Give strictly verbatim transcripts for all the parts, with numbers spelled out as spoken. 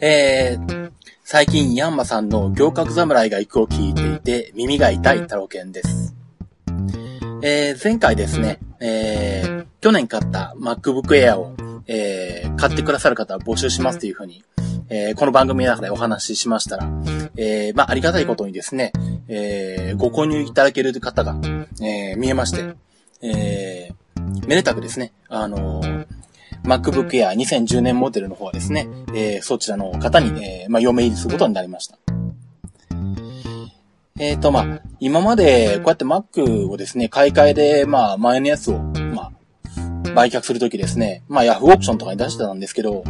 えー、最近ヤンマさんの行革侍が行くを聞いていて耳が痛いタロケンです。えー、前回ですね、えー、去年買った MacBook Air を、えー、買ってくださる方は募集しますというふうに、えー、この番組の中でお話ししましたら、えー、まあ、ありがたいことにですね、えー、ご購入いただける方が、えー、見えまして、えー、めでたくですね、あのー、MacBook Air にせんじゅうねんモデルの方はですね、えー、そちらの方に、えー、まあ、嫁入りすることになりました。えーと、まあ、今まで、こうやって Mac をですね、買い替えで、まあ、前のやつを、まあ、売却するときですね、まあ、Yahoo オークションとかに出してたんですけど、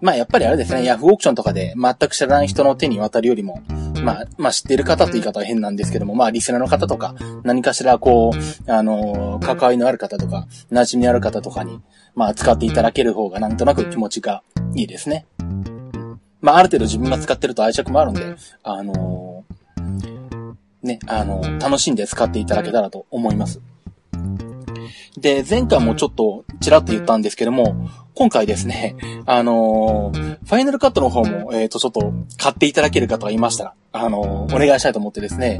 まあ、やっぱりあれですね、Yahoo オークションとかで全く知らない人の手に渡るよりも、まあ、まあ、知ってる方と言い方は変なんですけども、まあ、リスナーの方とか、何かしら、こう、あの、関わりのある方とか、馴染みのある方とかに、まあ、使っていただける方が、なんとなく気持ちがいいですね。まあ、ある程度自分が使ってると愛着もあるんで、あのー、ね、あの、楽しんで使っていただけたらと思います。で、前回もちょっとちらっと言ったんですけども、今回ですね、あのー、ファイナルカットの方も、えっと、ちょっと買っていただける方がいましたら、あのー、お願いしたいと思ってですね、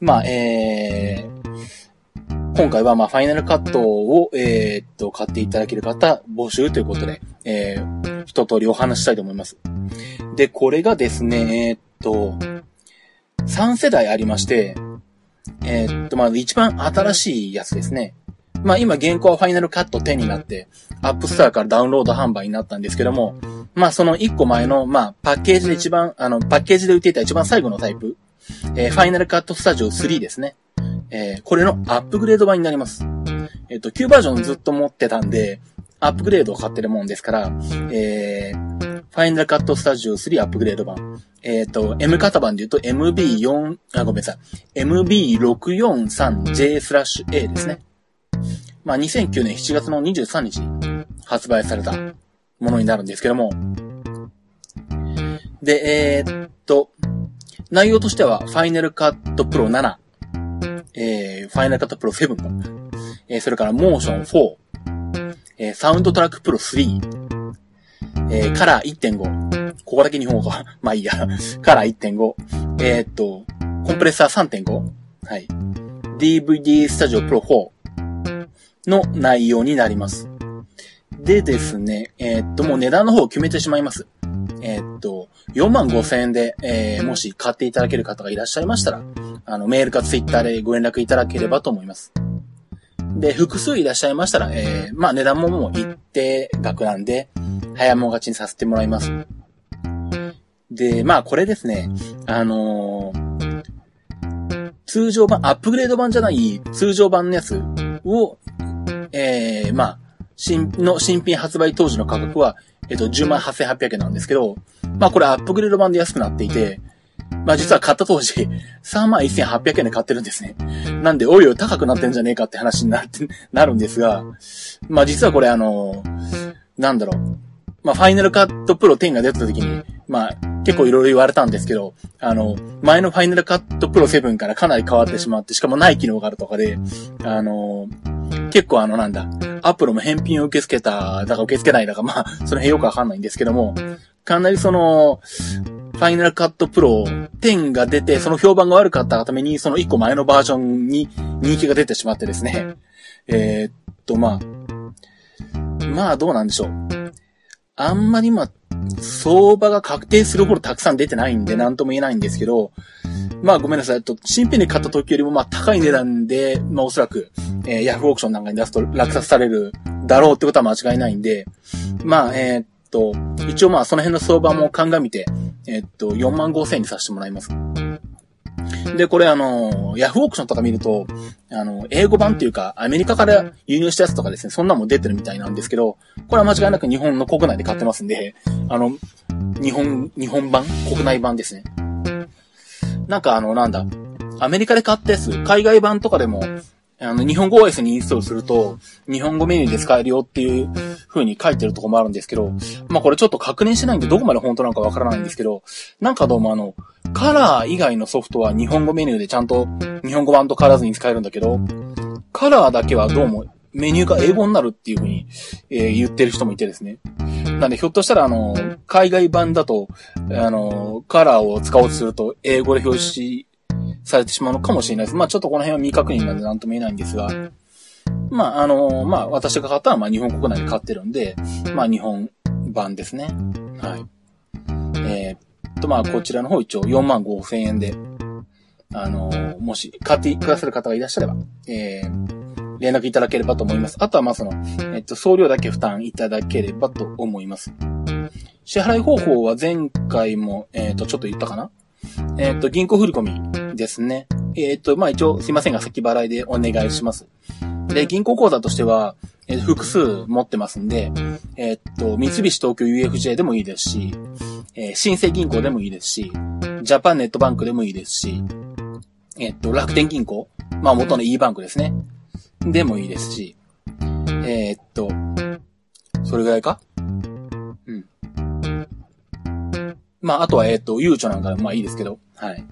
まあ、えー、今回はまあファイナルカットを、えー、っと、買っていただける方募集ということで、えー、一通りお話ししたいと思います。で、これがですね、えー、っと、さん世代ありまして、えー、っと、まず一番新しいやつですね。まあ今現行はファイナルカットじゅうになって、アップストアからダウンロード販売になったんですけども、まあそのいっこまえの、まあパッケージで一番、あの、パッケージで売っていた一番最後のタイプ、えー、ファイナルカットスタジオスリーですね。えー、これのアップグレード版になります。えー、っと、旧バージョンずっと持ってたんで、アップグレードを買ってるもんですから、えー、ファイナルカットスタジオスリーアップグレード版。えっと、M 型番で言うと エムビーよん、あ、ごめんなさい。エムビーろくよんさんジェー スラッシュ A ですね。まあ、にせんきゅうねんしちがつのにじゅうさんにちに発売されたものになるんですけども。で、えー、っと、内容としては、ファイナルカットプロなな、えー、ファイナルカットプロななも、えー、それからモーションよん、えー、サウンドトラックプロさん、えー、カラー いってんご、ここだけ日本語か、まあいいや、カラー いってんご、えー、っと、コンプレッサー さんてんご、はい、ディーブイディー スタジオプロよんの内容になります。でですね、えー、っと、もう値段の方を決めてしまいます。えー、っと、よんまんごせんえんで、えー、もし買っていただける方がいらっしゃいましたら、あの、メールかツイッターでご連絡いただければと思います。で、複数いらっしゃいましたら、えー、まあ値段ももう一定額なんで、早もがちにさせてもらいます。で、まあこれですね、あのー、通常版、アップグレード版じゃない通常版のやつを、えー、まあ、新、の新品発売当時の価格は、えっと、じゅうまんはっせんはっぴゃくえんなんですけど、まあこれアップグレード版で安くなっていて、まあ実は買った当時、さんまんせんはっぴゃくえんで買ってるんですね。なんで、おいおい高くなってんじゃねえかって話になって、なるんですが、まあ実はこれあの、なんだろう。まあファイナルカットプロじゅうが出た時に、まあ結構いろいろ言われたんですけど、あの、前のファイナルカットプロななからかなり変わってしまって、しかもない機能があるとかで、あの、結構あのなんだ、アプロも返品を受け付けた、だか受け付けないだか、まあその辺よくわかんないんですけども、かなりその、ファイナルカットプロじゅうが出て、その評判が悪かったために、そのいっこまえのバージョンに人気が出てしまってですね。えー、っと、まあ、まあどうなんでしょう。あんまりまあ、相場が確定するほどたくさん出てないんで、なんとも言えないんですけど、まあごめんなさい。新品で買った時よりもまあ高い値段で、まあおそらく、えー、Yahoo オークションなんかに出すと落札されるだろうってことは間違いないんで、まあ、えー、っと、一応まあその辺の相場も鑑みて、えっと、よんまんごせんえんにさせてもらいます。で、これあの、Yahoo オークションとか見ると、あの、英語版っていうか、アメリカから輸入したやつとかですね、そんなもん出てるみたいなんですけど、これは間違いなく日本の国内で買ってますんで、あの、日本、日本版国内版ですね。なんかあの、なんだ、アメリカで買ったやつ、海外版とかでも、あの、日本語 オーエス にインストールすると、日本語メニューで使えるよっていう風に書いてるとこもあるんですけど、まあこれちょっと確認してないんでどこまで本当なのかわからないんですけど、なんかどうもあの、カラー以外のソフトは日本語メニューでちゃんと日本語版と変わらずに使えるんだけど、カラーだけはどうもメニューが英語になるっていう風に、えー、言ってる人もいてですね。なんでひょっとしたらあの海外版だとあのカラーを使おうとすると英語で表示されてしまうのかもしれないです。まあちょっとこの辺は未確認なんでなんとも言えないんですが、まああのまあ私が買ったのはまあ日本国内で買ってるんで、まあ日本版ですね。はい。えー、っとまあこちらの方一応よんまんごせんえんで、あのもし買ってくださる方がいらっしゃれば、えー、連絡いただければと思います。あとはまあそのえっと送料だけ負担いただければと思います。支払い方法は前回もえー、っとちょっと言ったかな。えー、っと銀行振込ですね。えー、っとまあ一応すいませんが先払いでお願いします。で銀行口座としては、えー、複数持ってますんで、えー、っと三菱東京 ユーエフジェー でもいいですし、えー、新生銀行でもいいですし、ジャパンネットバンクでもいいですし、えー、っと楽天銀行、まあ元の E バンクですね、でもいいですし、えー、っとそれぐらいか、うん。まああとはえー、っとゆうちょなんかでもまあいいですけど、はい。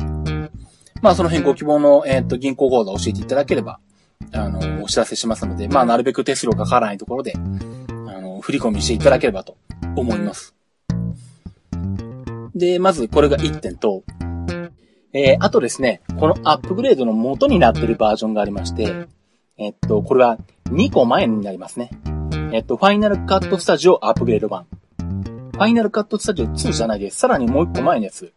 まあその辺ご希望のえー、っと銀行口座を教えていただければ。あの、お知らせしますので、まあ、なるべく手数料がかからないところで、あの、振り込みしていただければと思います。で、まずこれがいってんと、えー、あとですね、このアップグレードの元になっているバージョンがありまして、えっと、これはにこまえになりますね。えっと、ファイナルカットスタジオアップグレード版。ファイナルカットスタジオツーじゃないです。さらにもういっこまえのやつ。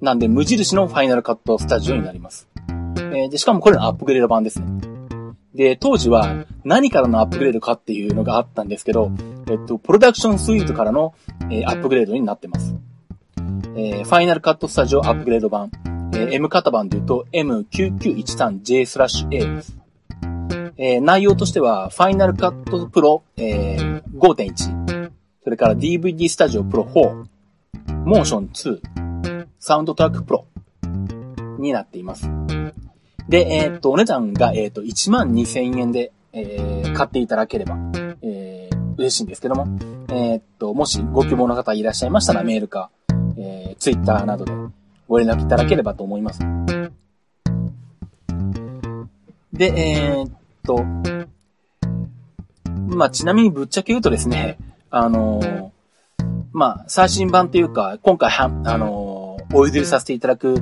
なんで、無印のファイナルカットスタジオになります。えー、で、しかもこれのアップグレード版ですね。で、当時は何からのアップグレードかっていうのがあったんですけど、えっと、プロダクションスイートからの、えー、アップグレードになってます。えー、ファイナルカットスタジオアップグレード版、えー、M 型版で言うと エムきゅうきゅういちさんジェー スラッシュ A です。えー、内容としては、ファイナルカットプロ、えー、ごてんいち、それから ディーブイディー スタジオプロフォー、モーションツー、サウンドトラックプロになっています。で、えー、っと、お値段が、えー、っと、いちまんにせんえんで、えー、買っていただければ、えー、嬉しいんですけども、えー、っと、もしご希望の方いらっしゃいましたら、メールか、えー、ツイッターなどでご連絡いただければと思います。で、えー、っと、まあ、ちなみにぶっちゃけ言うとですね、あのー、まあ、最新版というか、今回は、あのー、お譲りさせていただく、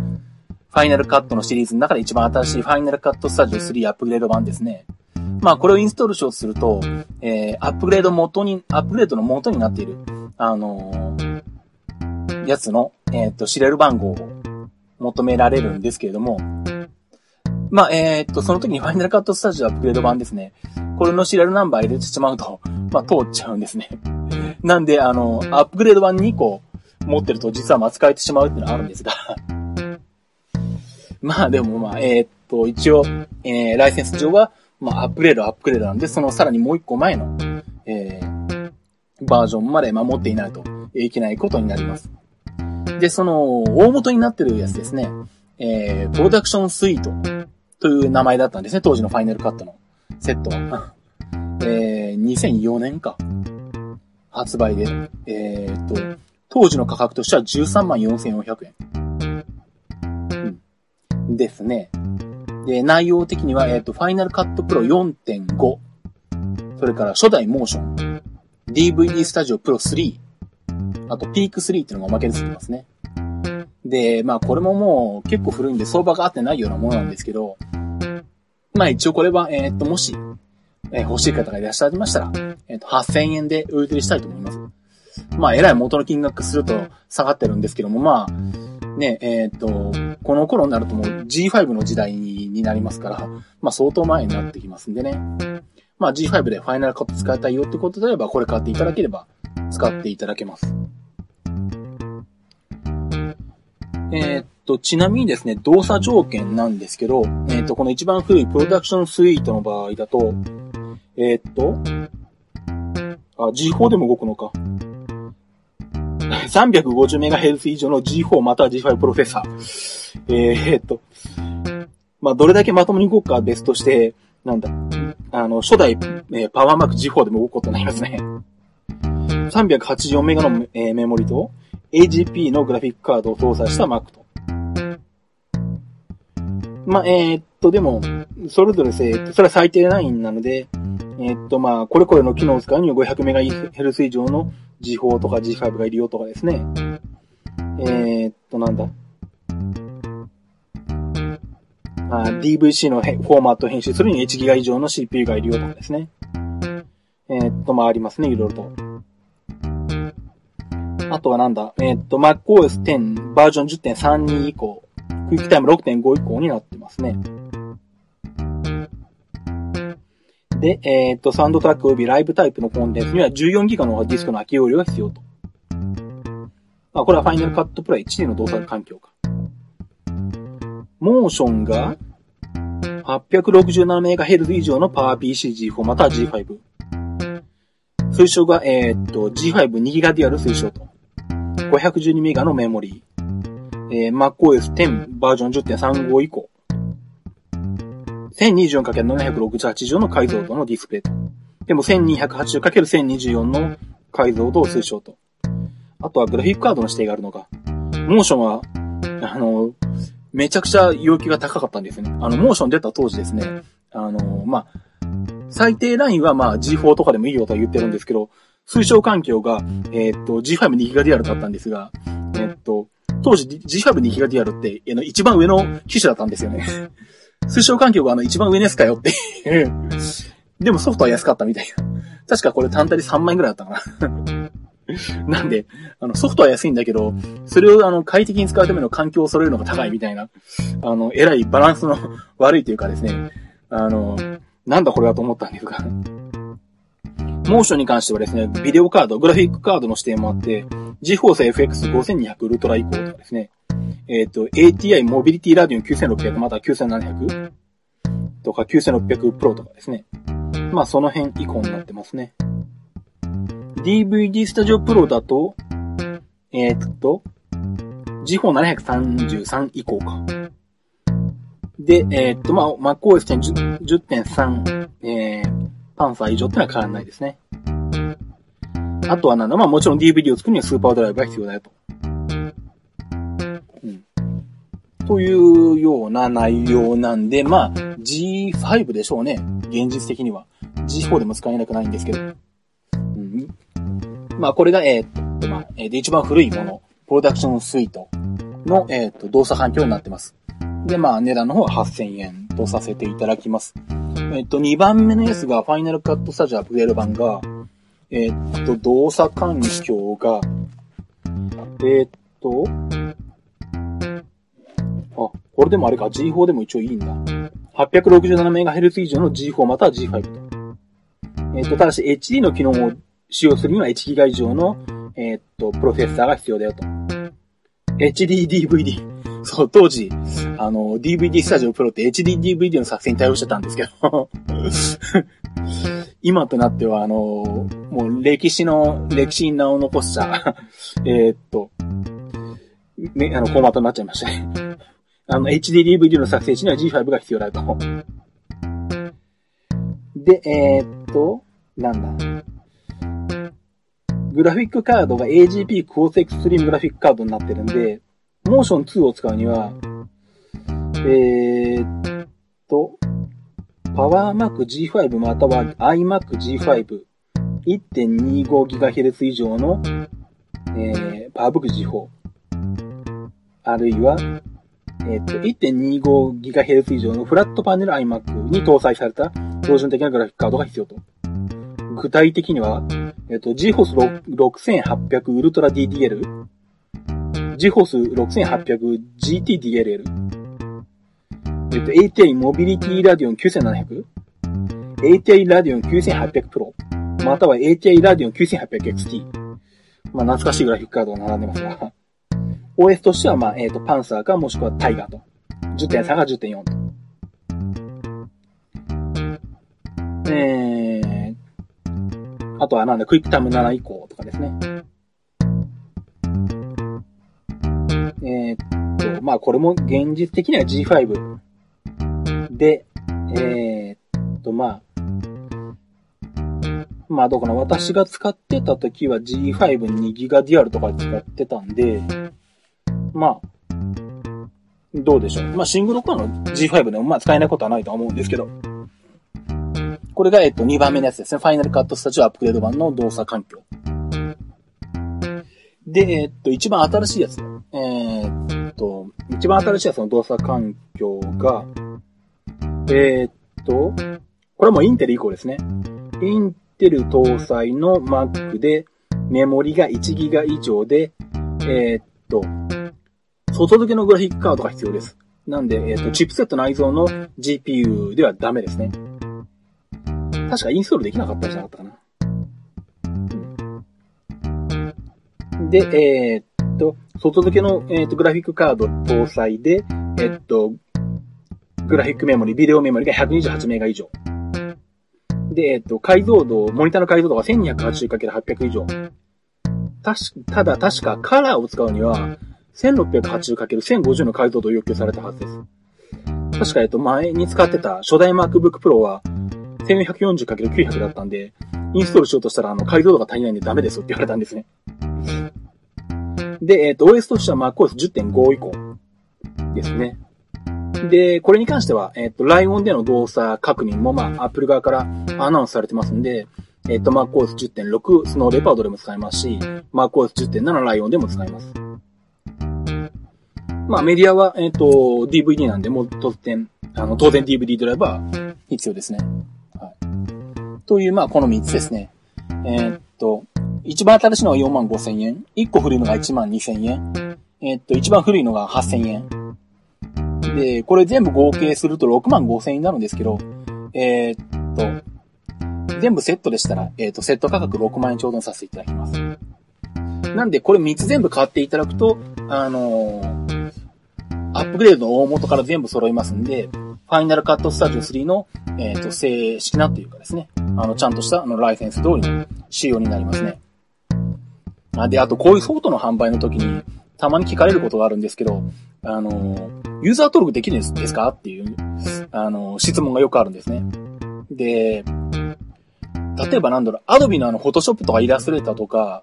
ファイナルカットのシリーズの中で一番新しいファイナルカットスタジオスリーアップグレード版ですね。まあこれをインストールしようとすると、えー、アップグレード元に、アップグレードの元になっている、あのー、やつの、えっと、シリアル番号を求められるんですけれども、まあえー、っと、その時にファイナルカットスタジオアップグレード版ですね。これのシリアルナンバー入れてしまうと、まあ通っちゃうんですね。なんで、あのー、アップグレード版にこ持ってると実は扱えてしまうっていうのはあるんですが、まあでもまあ、えー、っと、一応、えー、ライセンス上は、まあアップグレードアップグレードなんで、そのさらにもう一個前の、えー、バージョンまで守っていないといけないことになります。で、その、大元になってるやつですね、えー、プロダクションスイートという名前だったんですね、当時のファイナルカットのセットは。えー、にせんよねんか、発売で、えー、っと、当時の価格としてはじゅうさんまんよんせんよんひゃくえん。ですね。で、内容的には、えっと、ファイナルカットプロ よんてんご、それから初代モーション、ディーブイディー スタジオプロスリー、あとピークスリーっていうのがおまけでついてますね。で、まあこれももう結構古いんで相場が合ってないようなものなんですけど、まあ一応これは、えっと、もし、えー、欲しい方がいらっしゃいましたら、えっと、はっせんえんで売り取りしたいと思います。まあ、えらい元の金額すると下がってるんですけども、まあ、ね、えっと、この頃になるともう ジーファイブ の時代になりますから、まあ相当前になってきますんでね。まあ ジーファイブ でファイナルカット使いたいよってことであれば、これ買っていただければ使っていただけます。えっと、ちなみにですね、動作条件なんですけど、えっと、この一番古いプロダクションスイートの場合だと、えっと、あ、ジーフォー でも動くのか。さんびゃくごじゅうメガヘルツ 以上の ジーフォー または ジーファイブ プロセッサー。えー、っと、まあ、どれだけまともに動くかは別として、なんだ、あの、初代、えー、パワーマーク ジーフォー でも動くことになりますね。さんびゃくはちじゅうよんメガの メ,、えー、メモリと、エージーピー のグラフィックカードを搭載した Mac と。まあ、えー、っと、でも、それぞれ、えー、それは最低ラインなので、えー、っと、まあ、これこれの機能を使うにはごひゃくメガヘルツ 以上のジーフォー とか ジーファイブ がいるよとかですね。えー、っと、なんだ。あ ディーブイシー のフォーマットを編集するに いちギガ 以上の シーピーユー がいるよとかですね。えー、っと、まあ、ありますね、いろいろと。あとはなんだ。えー、っと、MacOS じゅうバージョン じゅってんさんに 以降、クイックタイム ろくてんご 以降になってますね。で、えー、っと、サウンドトラック及びライブタイプのコンテンツには じゅうよんギガ のディスクの空き容量が必要と。まあ、これは Final Cut Pro エイチディー の動作環境か。モーションが はっぴゃくろくじゅうななメガヘルツ 以上の パワーピーシー ジーフォー または ジーファイブ。推奨が、えー、っと、ジーファイブ にギガ デュアル推奨と。ごひゃくじゅうにメガのメモリー。えー、MacOS じゅうバージョン じゅってんさんご 以降。せんにじゅうよんかけるななひゃくろくじゅうはち 以上の解像度のディスプレイと。でも せんにひゃくはちじゅうかけるせんにじゅうよん の解像度を推奨と。あとはグラフィックカードの指定があるのか。モーションは、あの、めちゃくちゃ要求が高かったんですね。あの、モーション出た当時ですね。あの、まあ、最低ラインはまあ ジーフォー とかでもいいよとは言ってるんですけど、推奨環境が、えー、っと、ジーファイブ にギガ デュアルだったんですが、えー、っと、当時 ジーファイブ にギガ デュアルって、あの、一番上の機種だったんですよね。推奨環境があの一番上ですかよって。でもソフトは安かったみたいな。確かこれ単体でさんまんえんくらいだったかな。なんで、あのソフトは安いんだけど、それをあの快適に使うための環境を揃えるのが高いみたいな、あの、えらいバランスの悪いというかですね、あの、なんだこれはと思ったんですが。モーションに関してはですね、ビデオカード、グラフィックカードの指定もあって、GeForce エフエックスごせんにひゃく ウルトラ以降とかですね、えっ、ー、と、エーティーアイ モビリティラディオンきゅうせんろっぴゃくまたはきゅうせんななひゃくとかきゅうせんろっぴゃくプロとかですね。まあその辺以降になってますね。ディーブイディー スタジオプロだと、えっ、ー、と、ジーフォーななひゃくさんじゅうさん 以降か。で、えっ、ー、と、まあ、MacOS じゅうてんさん、えー、パンサー以上ってのは変わらないですね。あとはなんだ、まあもちろん ディーブイディー を作るにはスーパードライブが必要だよと。というような内容なんで、まあ、ジーファイブ でしょうね。現実的には。ジーフォー でも使えなくないんですけど。うん、まあ、これが、えー、っと、まあ、で、一番古いもの、プロダクションスイートの、えー、っと、動作環境になってます。で、まあ、値段の方ははっせんえんとさせていただきます。えー、っと、にばんめのやつが、Final Cut Studio アップデート版が、えー、っと、動作環境が、えー、っと、あ、これでもあれか、ジーフォー でも一応いいんだ。はっぴゃくろくじゅうななメガヘルツ 以上の ジーフォー または ジーファイブ と。えっ、ー、と、ただし エイチディー の機能を使用するには いちギガ 以上の、えっ、ー、と、プロセッサーが必要だよと。エイチディーディーブイディー。そう、当時、あの、ディーブイディー スタジオプロって エイチディーディーブイディー の作戦に対応してたんですけど。今となっては、あの、もう歴史の、歴史に名を残した、えっと、ね、あの、フォーマットになっちゃいましたね。あの、エイチディーディーブイディー の作成時には ジーファイブ が必要だと。で、えー、っと、なんだ。グラフィックカードが エージーピー クォースエクストリームグラフィックカードになってるんで、モーションツーを使うには、えー、っと、パワーマック ジーファイブ または iMac ジーファイブ、いってんにじゅうごギガヘルツ 以上の、えー、PowerBook ジーフォー。あるいは、えっと、いってんにじゅうごギガヘルツ 以上のフラットパネル iMac に搭載された標準的なグラフィックカードが必要と。具体的には、えっと、GeForce ろくせんはっぴゃく Ultra ディーディーエル、GeForce ろくせんはっぴゃく ジーティーディーエルエル、えっと、エーティーアイ Mobility Radeon きゅうせんななひゃく、エーティーアイ Radeon きゅうせんはっぴゃく Pro、または エーティーアイ Radeon きゅうせんはっぴゃくエックスティー。まあ、懐かしいグラフィックカードが並んでますが。オーエス としては、まあ、えっと、パンサーか、もしくはタイガーと。じゅってんさん か じゅってんよん と。えー、あとはなんだ、クイックタイムなな以降とかですね。えー、っと、まあ、これも現実的には ジーファイブ。で、えー、っと、まあ、まあ、どうかな。私が使ってた時は ジーファイブにギガ デュアルとか使ってたんで、まあ、どうでしょう。まあ、シングルコアの ジーファイブ でもまあ使えないことはないとは思うんですけど。これが、えっと、にばんめのやつですね。Final Cut Studio アップグレード版の動作環境。で、えっと、一番新しいやつ、えー、っと、一番新しいやつの動作環境が、えー、っと、これはもうインテル以降ですね。インテル搭載の Mac で、メモリが いちギガバイト 以上で、えー、っと、外付けのグラフィックカードが必要です。なんで、えー、っと、チップセット内蔵の ジーピーユー ではダメですね。確かインストールできなかったんじゃなかったかな。で、えー、っと、外付けの、えー、っとグラフィックカード搭載で、えー、っと、グラフィックメモリ、ビデオメモリがひゃくにじゅうはちメガ以上。で、えー、っと、解像度、モニターの解像度が せんにひゃくはちじゅうかけるはっぴゃく 以上。たし、ただ確かカラーを使うには、せんろっぴゃくはちじゅうかけるせんごじゅう の解像度を要求されたはずです。確か、えー、っと、前に使ってた初代 MacBook Pro は、せんよんひゃくよんじゅうかけるきゅうひゃく だったんで、インストールしようとしたら、あの、解像度が足りないんでダメですって言われたんですね。で、えっと、オーエス としては マックオーエスじゅってんご 以降ですね。で、これに関しては、えっと、ライオンでの動作確認も、まあ、Apple 側からアナウンスされてますんで、えっと、マックオーエスじゅってんろく スノーレパードでも使えますし、マックオーエスじゅってんなな ライオンでも使えます。まあ、メディアは、えっと、ディーブイディー なんで、もう当然、あの、当然 ディーブイディー ドライバー必要ですね。はい。という、まあ、このみっつですね。えっと、一番新しいのがよんまんごせんえん。一個古いのがいちまんにせんえん。えー、っと、一番古いのがはっせんえん。で、これ全部合計するとろくまんごせんえんになるんですけど、えー、っと、全部セットでしたら、えー、っと、セット価格ろくまんえんちょうどにさせていただきます。なんで、これみっつ全部買っていただくと、あのー、アップグレードの大元から全部揃いますんで、ファイナルカットスタジオスリーの、えー、っと、正式なというかですね、あの、ちゃんとしたあのライセンス通りの仕様になりますね。で、あと、こういうソフトの販売の時に、たまに聞かれることがあるんですけど、あの、ユーザー登録できるんですかっていう、あの、質問がよくあるんですね。で、例えばなんだろう、アドビのあの、Photoshop とかイラストレーターとか、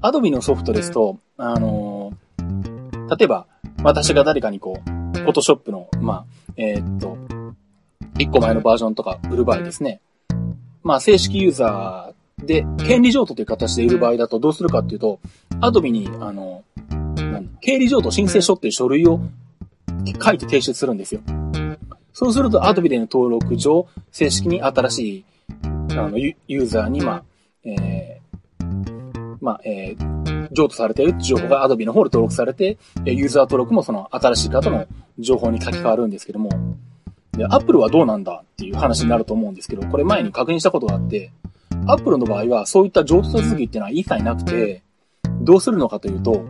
アドビのソフトですと、あの、例えば、私が誰かにこう、Photoshop の、まあ、えー、っと、いっこまえのバージョンとか売る場合ですね。まあ、正式ユーザー、で、権利譲渡という形で売る場合だとどうするかっていうと、アドビに、あの、経理譲渡申請書っていう書類を書いて提出するんですよ。そうすると、アドビでの登録上、正式に新しい、あの、ユーザーに、まあ、えー、まあ、えー、譲渡されているっていう情報がアドビの方で登録されて、ユーザー登録もその新しい方の情報に書き換わるんですけども、で、アップルはどうなんだっていう話になると思うんですけど、これ前に確認したことがあって、アップルの場合は、そういった譲渡手続きっていうのは一切なくて、どうするのかというと、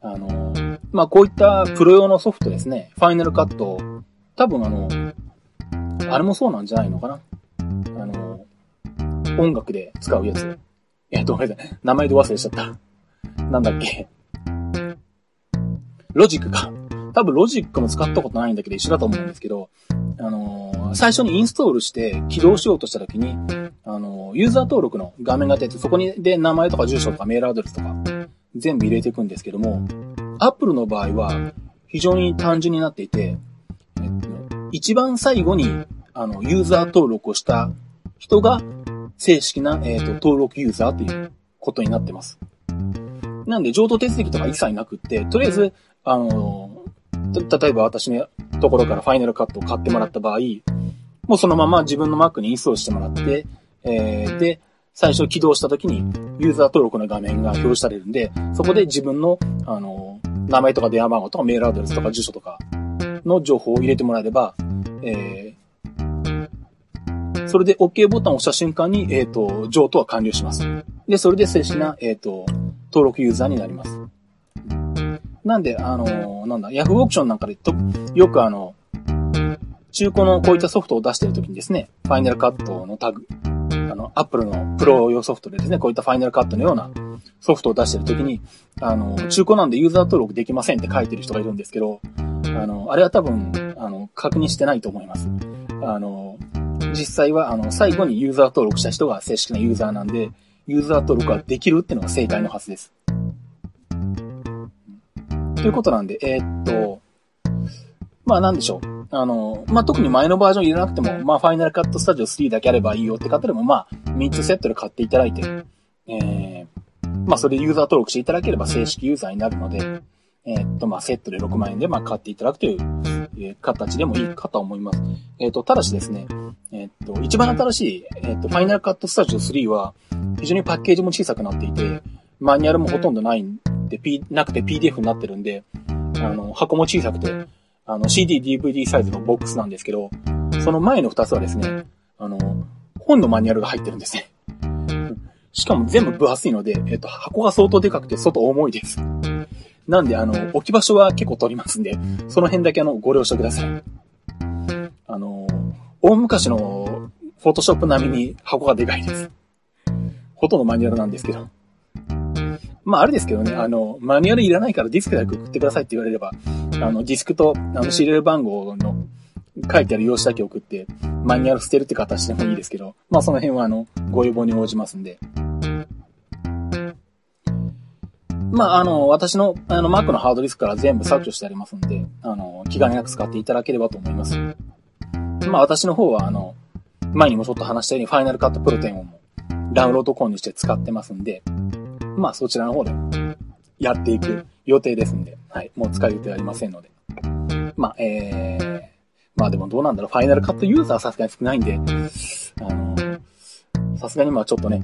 あの、まあ、こういったプロ用のソフトですね、ファイナルカット、多分あの、あれもそうなんじゃないのかな。あの、音楽で使うやつ。えっと、ごめんなさい。名前で忘れちゃった。なんだっけ。ロジックか。多分ロジックも使ったことないんだけど、一緒だと思うんですけど、あのー、最初にインストールして起動しようとしたときに、あのー、ユーザー登録の画面が出て、そこにで名前とか住所とかメールアドレスとか全部入れていくんですけども、Apple の場合は非常に単純になっていて、えっと、一番最後にあのユーザー登録をした人が正式な、えっと、登録ユーザーということになってます。なんで譲渡手続きとか一切なくって、とりあえず、あのー、例えば私のところからファイナルカットを買ってもらった場合、もうそのまま自分の Mac にインストールしてもらって、えー、で、最初起動した時にユーザー登録の画面が表示されるんで、そこで自分の、あの、名前とか電話番号とかメールアドレスとか住所とかの情報を入れてもらえれば、えー、それで OK ボタンを押した瞬間に、えっと、譲渡は完了します。で、それで正式な、えっと、登録ユーザーになります。なんで、あの、なんだ、ヤフーオークションなんかでと、よくあの、中古のこういったソフトを出しているときにですね、ファイナルカットのタグ、あの、アップルのプロ用ソフトでですね、こういったファイナルカットのようなソフトを出しているときに、あの、中古なんでユーザー登録できませんって書いてる人がいるんですけど、あの、あれは多分、あの、確認してないと思います。あの、実際は、あの、最後にユーザー登録した人が正式なユーザーなんで、ユーザー登録はできるっていうのが正解のはずです。ということなんで、えー、っと、まあなんでしょう。あの、まあ特に前のバージョン入れなくても、まあファイナルカットスタジオスリーだけあればいいよって方でも、まあみっつセットで買っていただいて、えー、まあそれユーザー登録していただければ正式ユーザーになるので、えー、っとまあセットでろくまん円でまあ買っていただくという形でもいいかと思います。えー、っとただしですね、えー、っと一番新しいえー、っと Final Cut Studio スリーは非常にパッケージも小さくなっていて、マニュアルもほとんどないんで、P、なくて ピーディーエフ になってるんで、あの箱も小さくて、あの シーディー、ディーブイディー サイズのボックスなんですけど、その前のふたつはですね、あの本のマニュアルが入ってるんですね。しかも全部分厚いので、えっと、箱が相当でかくて外重いです。なんで、あの、置き場所は結構取りますんで、その辺だけあの、ご了承ください。あの、大昔の Photoshop 並みに箱がでかいです。ほとんどマニュアルなんですけど。まあ、あれですけどね、あの、マニュアルいらないからディスクだけ送ってくださいって言われれば、あの、ディスクと、あの、シリアル番号の書いてある用紙だけ送って、マニュアル捨てるって形でもいいですけど、まあ、その辺はあの、ご要望に応じますんで。まあ、あの、私の、あの、Mac のハードディスクから全部削除してありますんで、あの、気兼ねなく使っていただければと思います。まあ、私の方は、あの、前にもちょっと話したように、Final Cut Pro じゅうもダウンロード購入して使ってますんで、まあ、そちらの方でやっていく予定ですんで、はい、もう使う予定ありませんので。まあ、えー、まあでもどうなんだろう、Final Cut ユーザーはさすがに少ないんで、あの、さすがにまあちょっとね、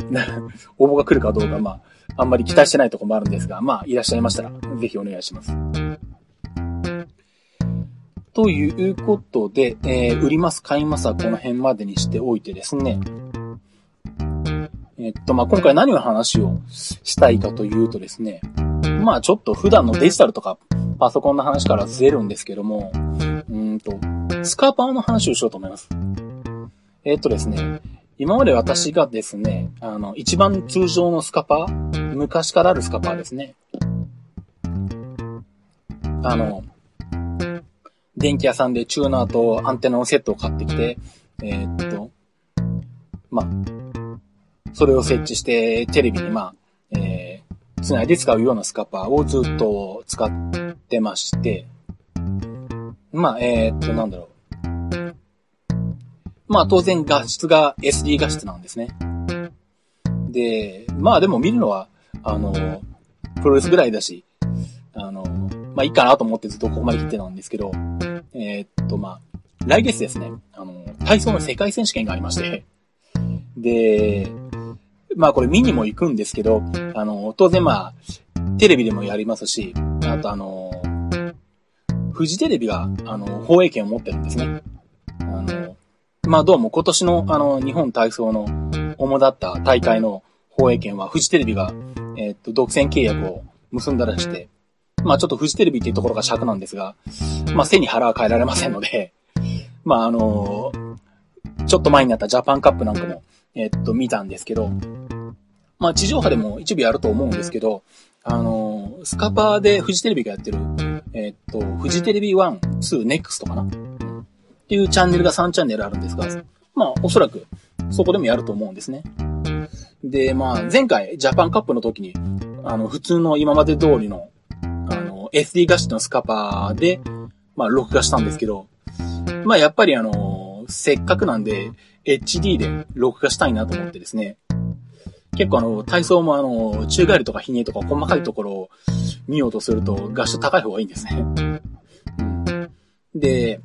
応募が来るかどうか、まあ、あんまり期待してないところもあるんですが、まあ、いらっしゃいましたら、ぜひお願いします。ということで、えー、売ります、買いますはこの辺までにしておいてですね。えっと、まあ今回何の話をしたいかというとですね、まあちょっと普段のデジタルとか、パソコンの話からずれるんですけども、うんと、スカパーの話をしようと思います。えっとですね、今まで私がですね、あの、一番通常のスカパー、昔からあるスカパーですね。あの、電気屋さんでチューナーとアンテナのセットを買ってきて、えー、っと、まあ、それを設置してテレビにまあ、えー、つないで使うようなスカパーをずっと使ってまして、まあ、えー、っと、なんだろう。まあ当然画質が エスディー 画質なんですね。で、まあでも見るのは、あの、プロレスぐらいだし、あの、まあいいかなと思ってずっとここまで来てたんですけど、えー、っとまあ、来月ですね、あの、体操の世界選手権がありまして、で、まあこれ見にも行くんですけど、あの、当然まあ、テレビでもやりますし、あとあの、フジテレビが、あの、放映権を持ってるんですね。あの、まあどうも今年のあの日本体操の主だった大会の放映権はフジテレビがえっと独占契約を結んだらして、まあちょっとフジテレビっていうところが尺なんですが、まあ背に腹は変えられませんので、まああのー、ちょっと前になったジャパンカップなんかもえっと見たんですけど、まあ地上波でも一部やると思うんですけど、あのー、スカパーでフジテレビがやってるえっとフジテレビワン、ツー、ネクストかな。っていうチャンネルがさんチャンネルあるんですが、まあおそらくそこでもやると思うんですね。で、まあ前回ジャパンカップの時に、あの普通の今まで通りの、あの エスディー 画質のスカパーで、まあ録画したんですけど、まあやっぱりあの、せっかくなんで エイチディー で録画したいなと思ってですね、結構あの体操もあの、宙返りとかひねりとか細かいところを見ようとすると画質高い方がいいんですね。で、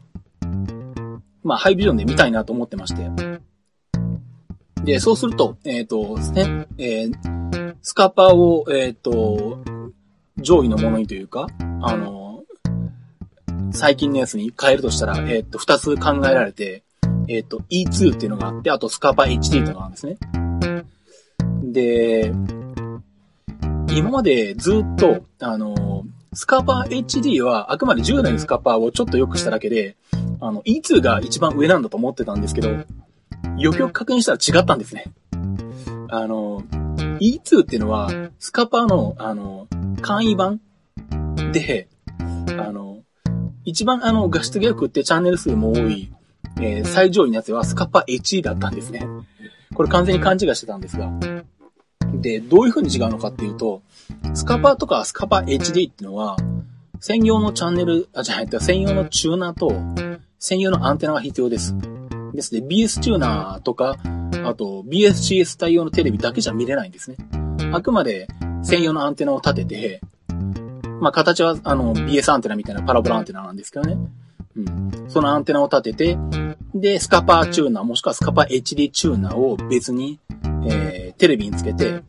まあ、ハイビジョンで見たいなと思ってまして。で、そうすると、えっ、ー、とですね、えー、スカパーを、えっ、ー、と、上位のものにというか、あの、最近のやつに変えるとしたら、えっ、ー、と、二つ考えられて、えっ、ー、と、イーツー っていうのがあって、あとスカパー エイチディー っていうのがあるんですね。で、今までずっと、あの、スカパー エイチディー はあくまで従来のスカパーをちょっと良くしただけで、あの イーツー が一番上なんだと思ってたんですけど、よくよく確認したら違ったんですね。あの イーツー っていうのはスカパーのあの簡易版で、あの一番あの画質が良くってチャンネル数も多い、えー、最上位のやつはスカパー エイチディー だったんですね。これ完全に勘違いしてたんですが、でどういう風に違うのかっていうと、スカパーとかスカパー エイチディー っていうのは専用のチャンネルあじゃないと専用のチューナーと専用のアンテナが必要です。ですね、ビーエス チューナーとか、あと ビーエスシーエス 対応のテレビだけじゃ見れないんですね。あくまで専用のアンテナを立てて、まあ形はあの ビーエス アンテナみたいなパラボラアンテナなんですけどね。うん。そのアンテナを立てて、で、スカパーチューナーもしくはスカパー エイチディー チューナーを別に、えー、テレビにつけて、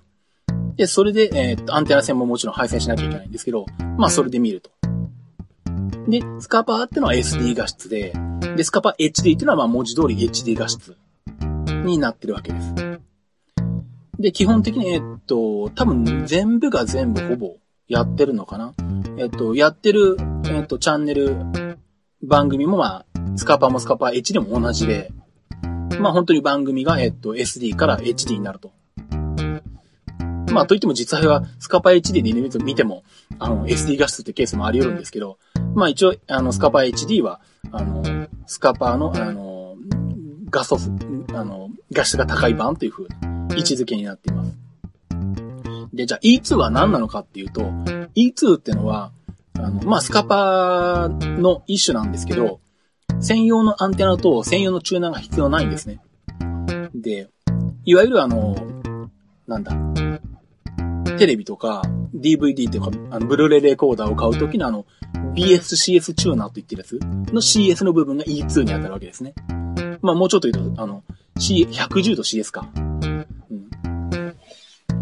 で、それで、えっと、アンテナ線ももちろん配線しなきゃいけないんですけど、まあそれで見ると。で、スカパーってのは エスディー 画質で、で、スカパー エイチディー ってのはまあ文字通り エイチディー 画質になってるわけです。で、基本的に、えっと、多分全部が全部ほぼやってるのかな。えっと、やってる、えっと、チャンネル、番組もまあ、スカパーもスカパー エイチディー も同じで、まあ本当に番組が、えっと、エスディー から エイチディー になると。まあといっても実際はスカパー エイチディー で見ても、あの、エスディー 画質ってケースもあり得るんですけど、まあ一応、あの、スカパー エイチディー は、あの、スカパーの、あの、画素、あの、画質が高い版という風な位置づけになっています。で、じゃあ イーツー は何なのかっていうと、イーツー ってのは、あの、まあ、スカパーの一種なんですけど、専用のアンテナと専用のチューナーが必要ないんですね。で、いわゆるあの、なんだ、テレビとか ディーブイディー とかあのブルーレイレコーダーを買うときのあの、ビーエスシーエス チューナーと言ってるやつの シーエス の部分が イーツー に当たるわけですね。まあ、もうちょっと言うと、あの、ひゃくじゅうと シーエス か。うん。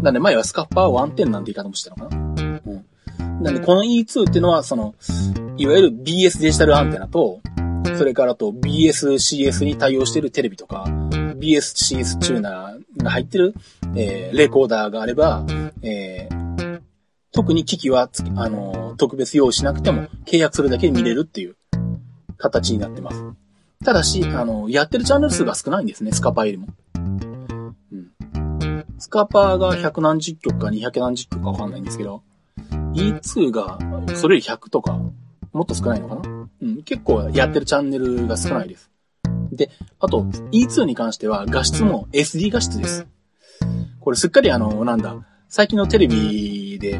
なんで前はスカパーいちてんなんて言い方もしてたのかな。なんで、この イーツー っていうのは、その、いわゆる ビーエス デジタルアンテナと、それからあと ビーエスシーエス に対応しているテレビとか、ビーエスシーエス チューナーが入ってる、えー、レコーダーがあれば、えー、特に機器は、あの、特別用意しなくても、契約するだけで見れるっていう形になってます。ただし、あの、やってるチャンネル数が少ないんですね、スカパーよりも。うん。スカパーがひゃく何十曲かにひゃく何十曲かわかんないんですけど、イーツー がそれよりひゃくとかもっと少ないのかな、うん、結構やってるチャンネルが少ないです。で、あと イーツー に関しては画質も エスディー 画質です。これすっかりあのなんだ最近のテレビで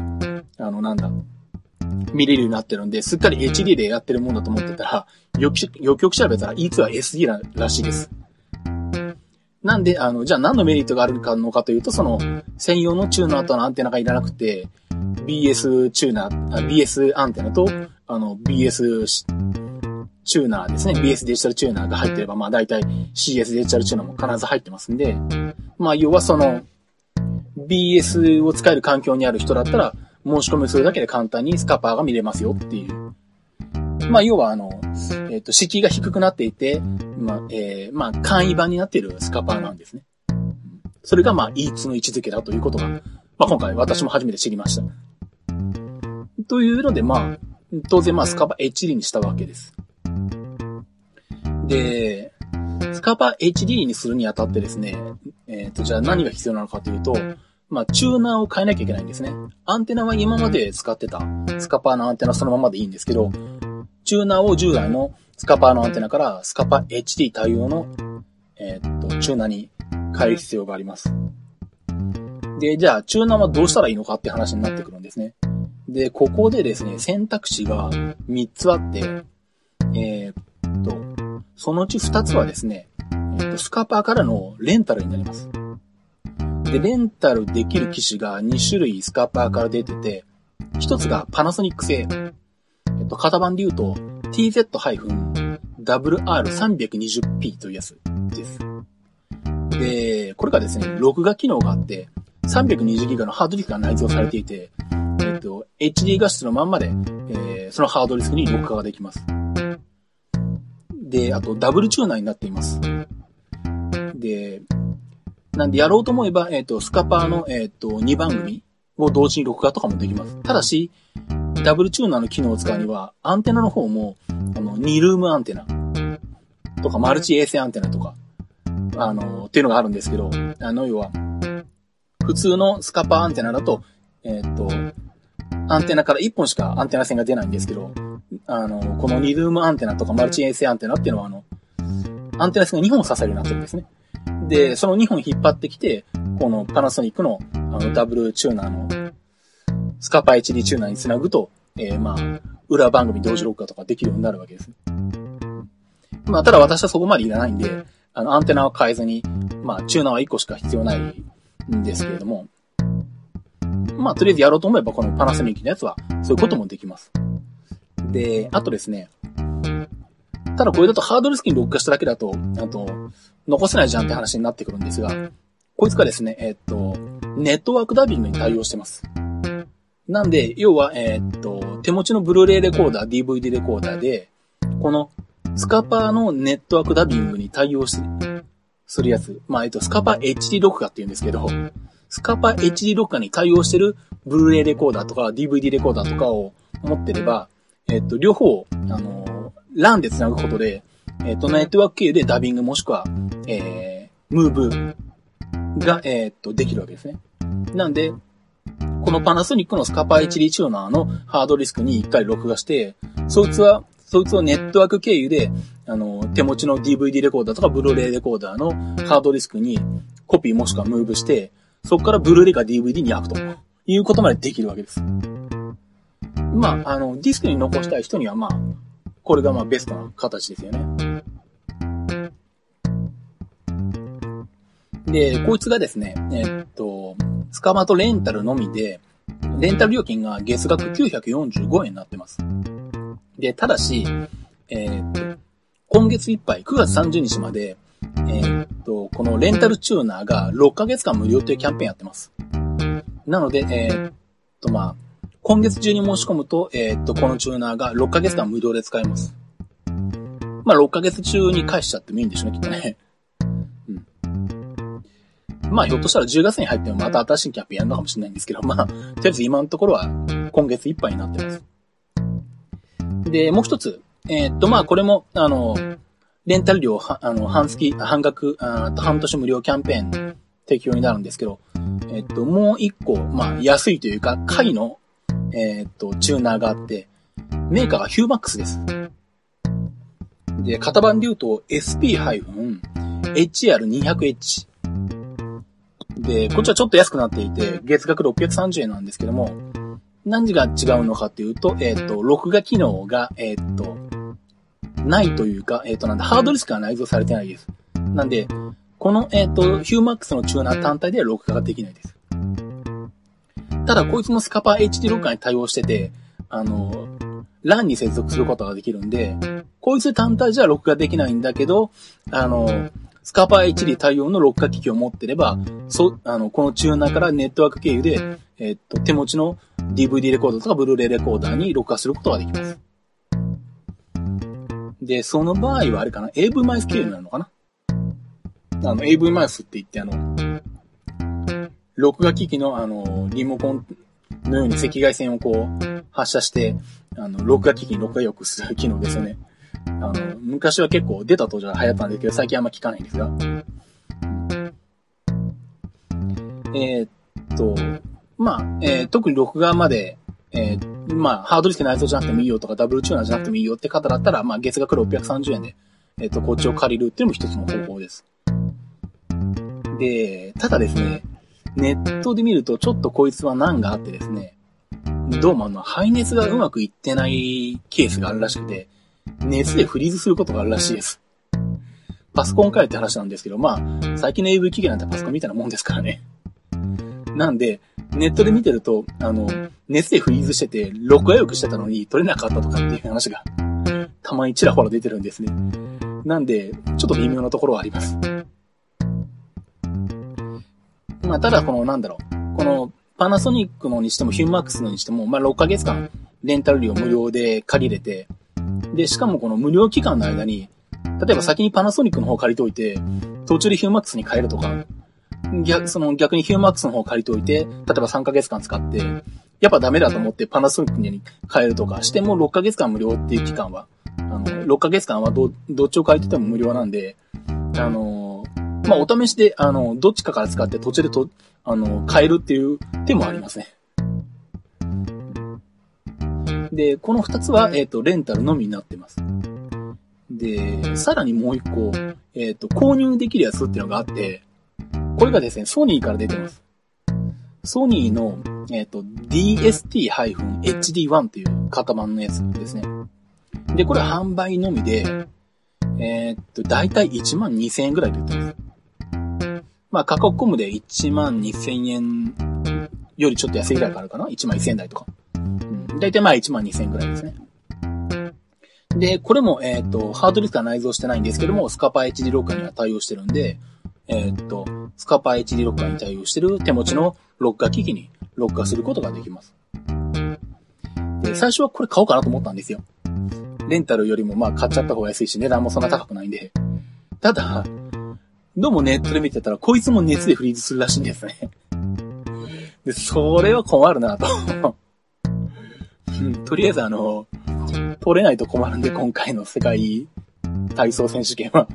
あのなんだ見れるようになってるんで、すっかり エイチディー でやってるもんだと思ってたら、よくよく調べたら イーツー は エスディー らしいです。なんであのじゃあ何のメリットがあるのかというと、その専用のチューナーとのアンテナがいらなくて。ビーエス チューナー、ビーエス アンテナと、あの、ビーエス チューナーですね。ビーエス デジタルチューナーが入ってれば、まあ大体 シーエス デジタルチューナーも必ず入ってますんで、まあ要はその、ビーエス を使える環境にある人だったら、申し込みするだけで簡単にスカパーが見れますよっていう。まあ要はあの、えっと、敷居が低くなっていて、まあ、えー、まあ簡易版になっているスカパーなんですね。それがまあ イーツー の位置づけだということが、まあ今回私も初めて知りました。というので、まあ、当然、まあ、スカパー エイチディー にしたわけです。で、スカパー エイチディー にするにあたってですね、えっと、じゃあ何が必要なのかというと、まあ、チューナーを変えなきゃいけないんですね。アンテナは今まで使ってた、スカパーのアンテナそのままでいいんですけど、チューナーを従来のスカパーのアンテナから、スカパー エイチディー 対応の、えっと、チューナーに変える必要があります。で、じゃあ、チューナーはどうしたらいいのかって話になってくるんですね。で、ここでですね、選択肢がみっつあって、えー、っと、そのうちふたつはですね、えー、っとスカパーからのレンタルになります。で、レンタルできる機種がに種類スカパーから出てて、ひとつがパナソニック製。えっと、型番で言うと ティーゼット ダブリューアール さんびゃくにじゅうピー というやつです。で、これがですね、録画機能があって、さんびゃくにじゅうギガのハードディスクが内蔵されていて、えっと、エイチディー 画質のまんまで、えー、そのハードディスクに録画ができます。で、あと、ダブルチューナーになっています。で、なんで、やろうと思えば、えっと、スカパーの、えっと、にばん組を同時に録画とかもできます。ただし、ダブルチューナーの機能を使うには、アンテナの方も、あの、にルームアンテナとか、マルチ衛星アンテナとか、あの、っていうのがあるんですけど、あの、要は、普通のスカパーアンテナだと、えっと、アンテナからいっぽんしかアンテナ線が出ないんですけど、あの、このにルームアンテナとかマルチ衛星アンテナっていうのは、あの、アンテナ線がにほん刺さるようになってるんですね。で、そのにほん引っ張ってきて、このパナソニックの、あの、ダブルチューナーの、スカパー エイチディー チューナーにつなぐと、えー、まあ、裏番組同時録画とかできるようになるわけですね。まあ、ただ私はそこまでいらないんで、あの、アンテナは変えずに、まあ、チューナーはいっこしか必要ないんですけれども、まあ、とりあえずやろうと思えば、このパナソニックのやつは、そういうこともできます。で、あとですね、ただこれだとハードディスクに録画しただけだと、あと、残せないじゃんって話になってくるんですが、こいつがですね、えー、っと、ネットワークダビングに対応してます。なんで、要は、えー、っと、手持ちのブルーレイレコーダー、ディーブイディー レコーダーで、この、スカパーのネットワークダビングに対応する、するやつ。まあ、えっと、スカパー エイチディー 録画って言うんですけど、スカパー エイチディー 録画に対応してるブルーレイレコーダーとか ディーブイディー レコーダーとかを持ってれば、えっと、両方、あの、ラン で繋ぐことで、えっと、ネットワーク経由でダビングもしくは、えー、ムーブが、えっと、できるわけですね。なんで、このパナソニックのスカパー エイチディー チューナーのハードディスクに一回録画して、そいつは、そいつをネットワーク経由で、あの、手持ちの ディーブイディー レコーダーとかブルーレイレコーダーのハードディスクにコピーもしくはムーブして、そこからブルーレイか ディーブイディー に焼くということまでできるわけです。まあ、あの、ディスクに残したい人にはまあ、これがまあベストな形ですよね。で、こいつがですね、えっと、スカパーとレンタルのみで、レンタル料金が月額きゅうひゃくよんじゅうごえんになってます。で、ただし、えー、っと、今月いっぱい、くがつさんじゅうにちまで、えー、っと、このレンタルチューナーがろっかげつかん無料というキャンペーンやってます。なので、えー、っと、まあ、今月中に申し込むと、えー、っと、このチューナーがろっかげつかん無料で使えます。まあ、ろっかげつ中に返しちゃってもいいんでしょうね、きっとね。うん。まあ、ひょっとしたらじゅうがつに入ってもまた新しいキャンペーンやるのかもしれないんですけど、まあ、とりあえず今のところは今月いっぱいになってます。で、もう一つ。えー、っと、まあ、これも、あの、レンタル料、はあの、半月、半額、あと半年無料キャンペーン適用になるんですけど、えー、っと、もう一個、まあ、安いというか、下位の、えー、っと、チューナーがあって、メーカーが ヒューマックス です。で、型番で言うと エスピーエイチアールにひゃくエイチ。で、こっちはちょっと安くなっていて、月額ろっぴゃくさんじゅうえんなんですけども、何が違うのかというと、えっ、ー、と、録画機能が、えっ、ー、と、ないというか、えっ、ー、と、なんだ、ハードディスクが内蔵されてないです。なんで、この、えっ、ー、と、ヒューマックス のチューナー単体では録画ができないです。ただ、こいつもスカパー エイチディー 録画に対応してて、あの、ラン に接続することができるんで、こいつ単体じゃ録画できないんだけど、あの、スカパー エイチディー 対応の録画機器を持ってれば、そ、あの、このチューナーからネットワーク経由で、えっと、手持ちの ディーブイディー レコーダーとかブルーレイレコーダーに録画することができます。で、その場合はあれかな、エーブイマイス 経由になるのかな。あの、エーブイマイス って言って、あの、録画機器のあの、リモコンのように赤外線をこう、発射して、あの、録画機器に録画よくする機能ですよね。あの、昔は結構出た当時は流行ったんですけど、最近あんま聞かないんですが。えー、っと、まあ、えー、特に録画まで、えー、まあ、ハードディスク内蔵じゃなくてもいいよとか、ダブルチューナーじゃなくてもいいよって方だったら、まあ、月額ろっぴゃくさんじゅうえんで、えっと、こっちを借りるっていうのも一つの方法です。で、ただですね、ネットで見るとちょっとこいつは難があってですね、どうもあの、排熱がうまくいってないケースがあるらしくて、熱でフリーズすることがあるらしいです。パソコンかよって話なんですけど、まあ、最近の エーブイ 機器なんてパソコンみたいなもんですからね。なんで、ネットで見てると、あの、熱でフリーズしてて、録画予約してたのに撮れなかったとかっていう話が、たまにちらほら出てるんですね。なんで、ちょっと微妙なところはあります。まあ、ただこの、なんだろう、この、パナソニックのにしても、ヒューマックス のにしても、まあ、ろっかげつかん、レンタル料無料で借りれて、で、しかもこの無料期間の間に、例えば先にパナソニックの方借りといて、途中で ヒューマックス に変えるとか、逆、その逆に ヒューマックス の方を借りといて、例えばさんかげつかん使って、やっぱダメだと思ってパナソニックに変えるとかしてもろっかげつかん無料っていう期間は、あの、ろっかげつかんはど、どっちを借りてても無料なんで、あの、まあ、お試しで、あの、どっちかから使って途中でと、あの、変えるっていう手もありますね。で、このふたつは、えっと、レンタルのみになってます。で、さらにもういっこ、えっと、購入できるやつっていうのがあって、これがですね、ソニーから出てます。ソニーの、えっと、ディーエスティーエイチディーワン という型番のやつですね。で、これは販売のみで、えっと、だいたいいちまんにせんえんぐらいで売ってます。まあ、価格コムでいちまんにせんえんよりちょっと安いぐらいからかな、いちまんせんえんだいとか、だいたいまあいちまんにせんえんぐらいですね。でこれもえっ、ー、とハードディスクは内蔵してないんですけども、スカパー エイチディー ロッカーには対応してるんで、えっ、ー、とスカパー エイチディー ロッカーに対応してる手持ちのロッカー機器にロッカーすることができます。で最初はこれ買おうかなと思ったんですよ。レンタルよりもまあ買っちゃった方が安いし、値段もそんな高くないんで。ただどうもネットで見てたらこいつも熱でフリーズするらしいんですね。でそれは困るなと。うん、とりあえずあの取れないと困るんで、今回の世界体操選手権は。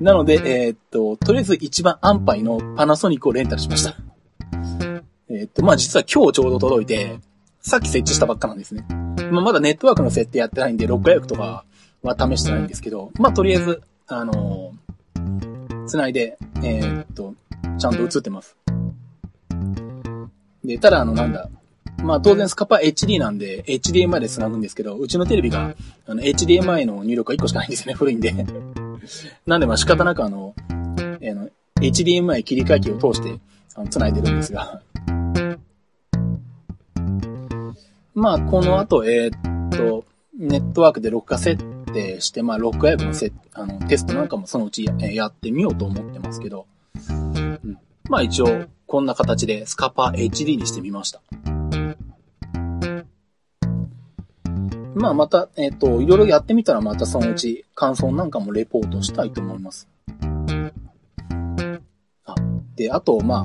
なので、えー、っと、とりあえず一番安牌のパナソニックをレンタルしました。えー、っと、まあ、実は今日ちょうど届いて、さっき設置したばっかなんですね。まあ、まだネットワークの設定やってないんで、ロック予約とかは試してないんですけど、まあ、とりあえず、あのー、繋いで、えー、っと、ちゃんと映ってます。で、ただあの、なんだ、まあ当然スカパー エイチディー なんで エイチディーエムアイ で繋ぐんですけど、うちのテレビがあの エイチディーエムアイ の入力がいっこしかないんですよね、古いんで。なんでまあ仕方なくあの、えー、の エイチディーエムアイ 切り替え機を通してあの繋いでるんですが。まあこの後、えー、っと、ネットワークでロッカー設定して、まあロッカー役のせあのテストなんかもそのうち や, やってみようと思ってますけど、うん、まあ一応こんな形でスカパー エイチディー にしてみました。まあまた、えっ、ー、と、いろいろやってみたらまたそのうち感想なんかもレポートしたいと思います。あ、で、あと、まあ、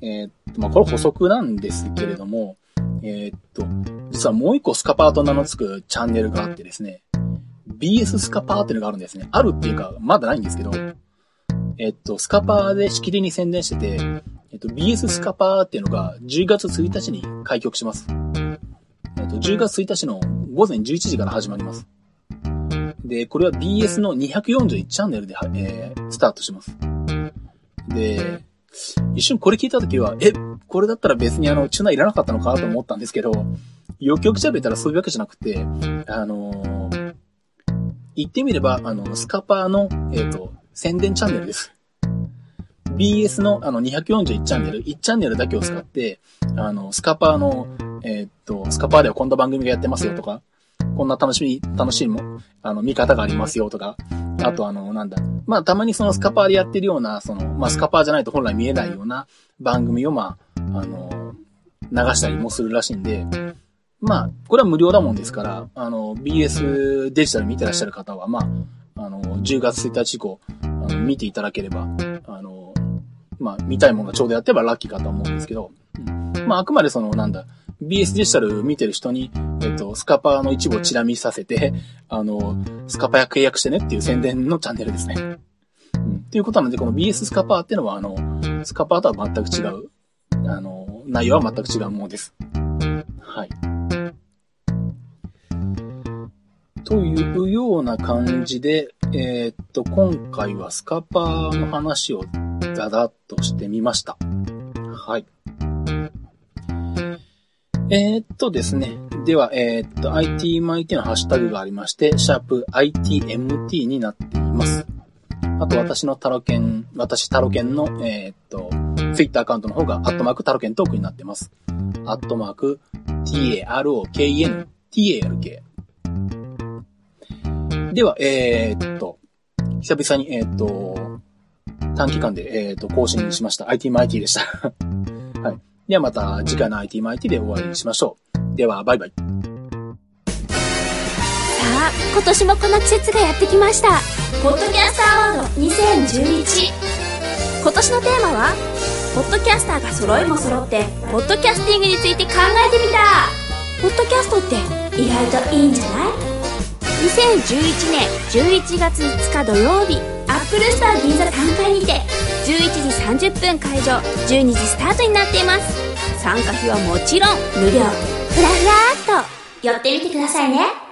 えっ、ー、と、まあこれ補足なんですけれども、えっ、ー、と、実はもう一個スカパーと名の付くチャンネルがあってですね、ビーエス スカパーっていうのがあるんですね。あるっていうか、まだないんですけど、えっ、ー、と、スカパーでしきりに宣伝してて、えっ、ー、と、ビーエス スカパーっていうのがじゅうがつついたちに開局します。えっ、ー、と、じゅうがつついたちのごぜんじゅういちじから始まります。で、これは ビーエス のにひゃくよんじゅういちチャンネルで、えー、スタートします。で、一瞬これ聞いたときは、え、これだったら別にあの、チューナーいらなかったのかと思ったんですけど、よくよく喋ったらそういうわけじゃなくて、あのー、言ってみれば、あの、スカパーの、えっ、ー、と、宣伝チャンネルです。ビーエス のあの、にひゃくよんじゅういちチャンネル、いちチャンネルだけを使って、あの、スカパーの、えー、っと、スカパーではこんな番組がやってますよとか、こんな楽しみ、楽しいも、あの、見方がありますよとか、あとあの、なんだ、まあ、たまにそのスカパーでやってるような、その、まあ、スカパーじゃないと本来見えないような番組を、まあ、あの、流したりもするらしいんで、まあ、これは無料だもんですから、あの、ビーエス デジタル見てらっしゃる方は、まあ、あの、じゅうがつついたち以降、あの見ていただければ、あの、まあ、見たいものがちょうどやってればラッキーかと思うんですけど、まあ、あくまでその、なんだ、ビーエス デジタル見てる人に、えっと、スカパーの一部をチラ見させて、あの、スカパー契約してねっていう宣伝のチャンネルですね。うん。ということなので、この ビーエス スカパーっていうのは、あの、スカパーとは全く違う、あの、内容は全く違うものです。はい。というような感じで、えー、っと、今回はスカパーの話をダダッとしてみました。はい。えー、っとですね。では、えー、っと、アイティーエムアイティー のハッシュタグがありまして、シャープ アイティーエムティー になっています。あと、私のタロケン、私タロケンの、えー、っと、ツイッターアカウントの方が、アットマークタロケントークになってます。アットマーク タロケントーク。では、えー、っと、久々に、えー、っと、短期間で、えー、っと、更新しました。アイティーエムアイティー でした。はい。ではまた次回の アイティーエムアイティー でお会いしましょう。ではバイバイ。さあ、今年もこの季節がやってきました。ポッドキャスターアワードにせんじゅういち。今年のテーマはポッドキャスターが揃いも揃ってポッドキャスティングについて考えてみた。ポッドキャストって意外といいんじゃない ？にせんじゅういちねんじゅういちがつふつか土曜日、アップルスター銀座さんがいにて。じゅういちじさんじゅっぷん開場、じゅうにじスタートになっています。参加費はもちろん無料。ふらふらっと寄ってみてくださいね。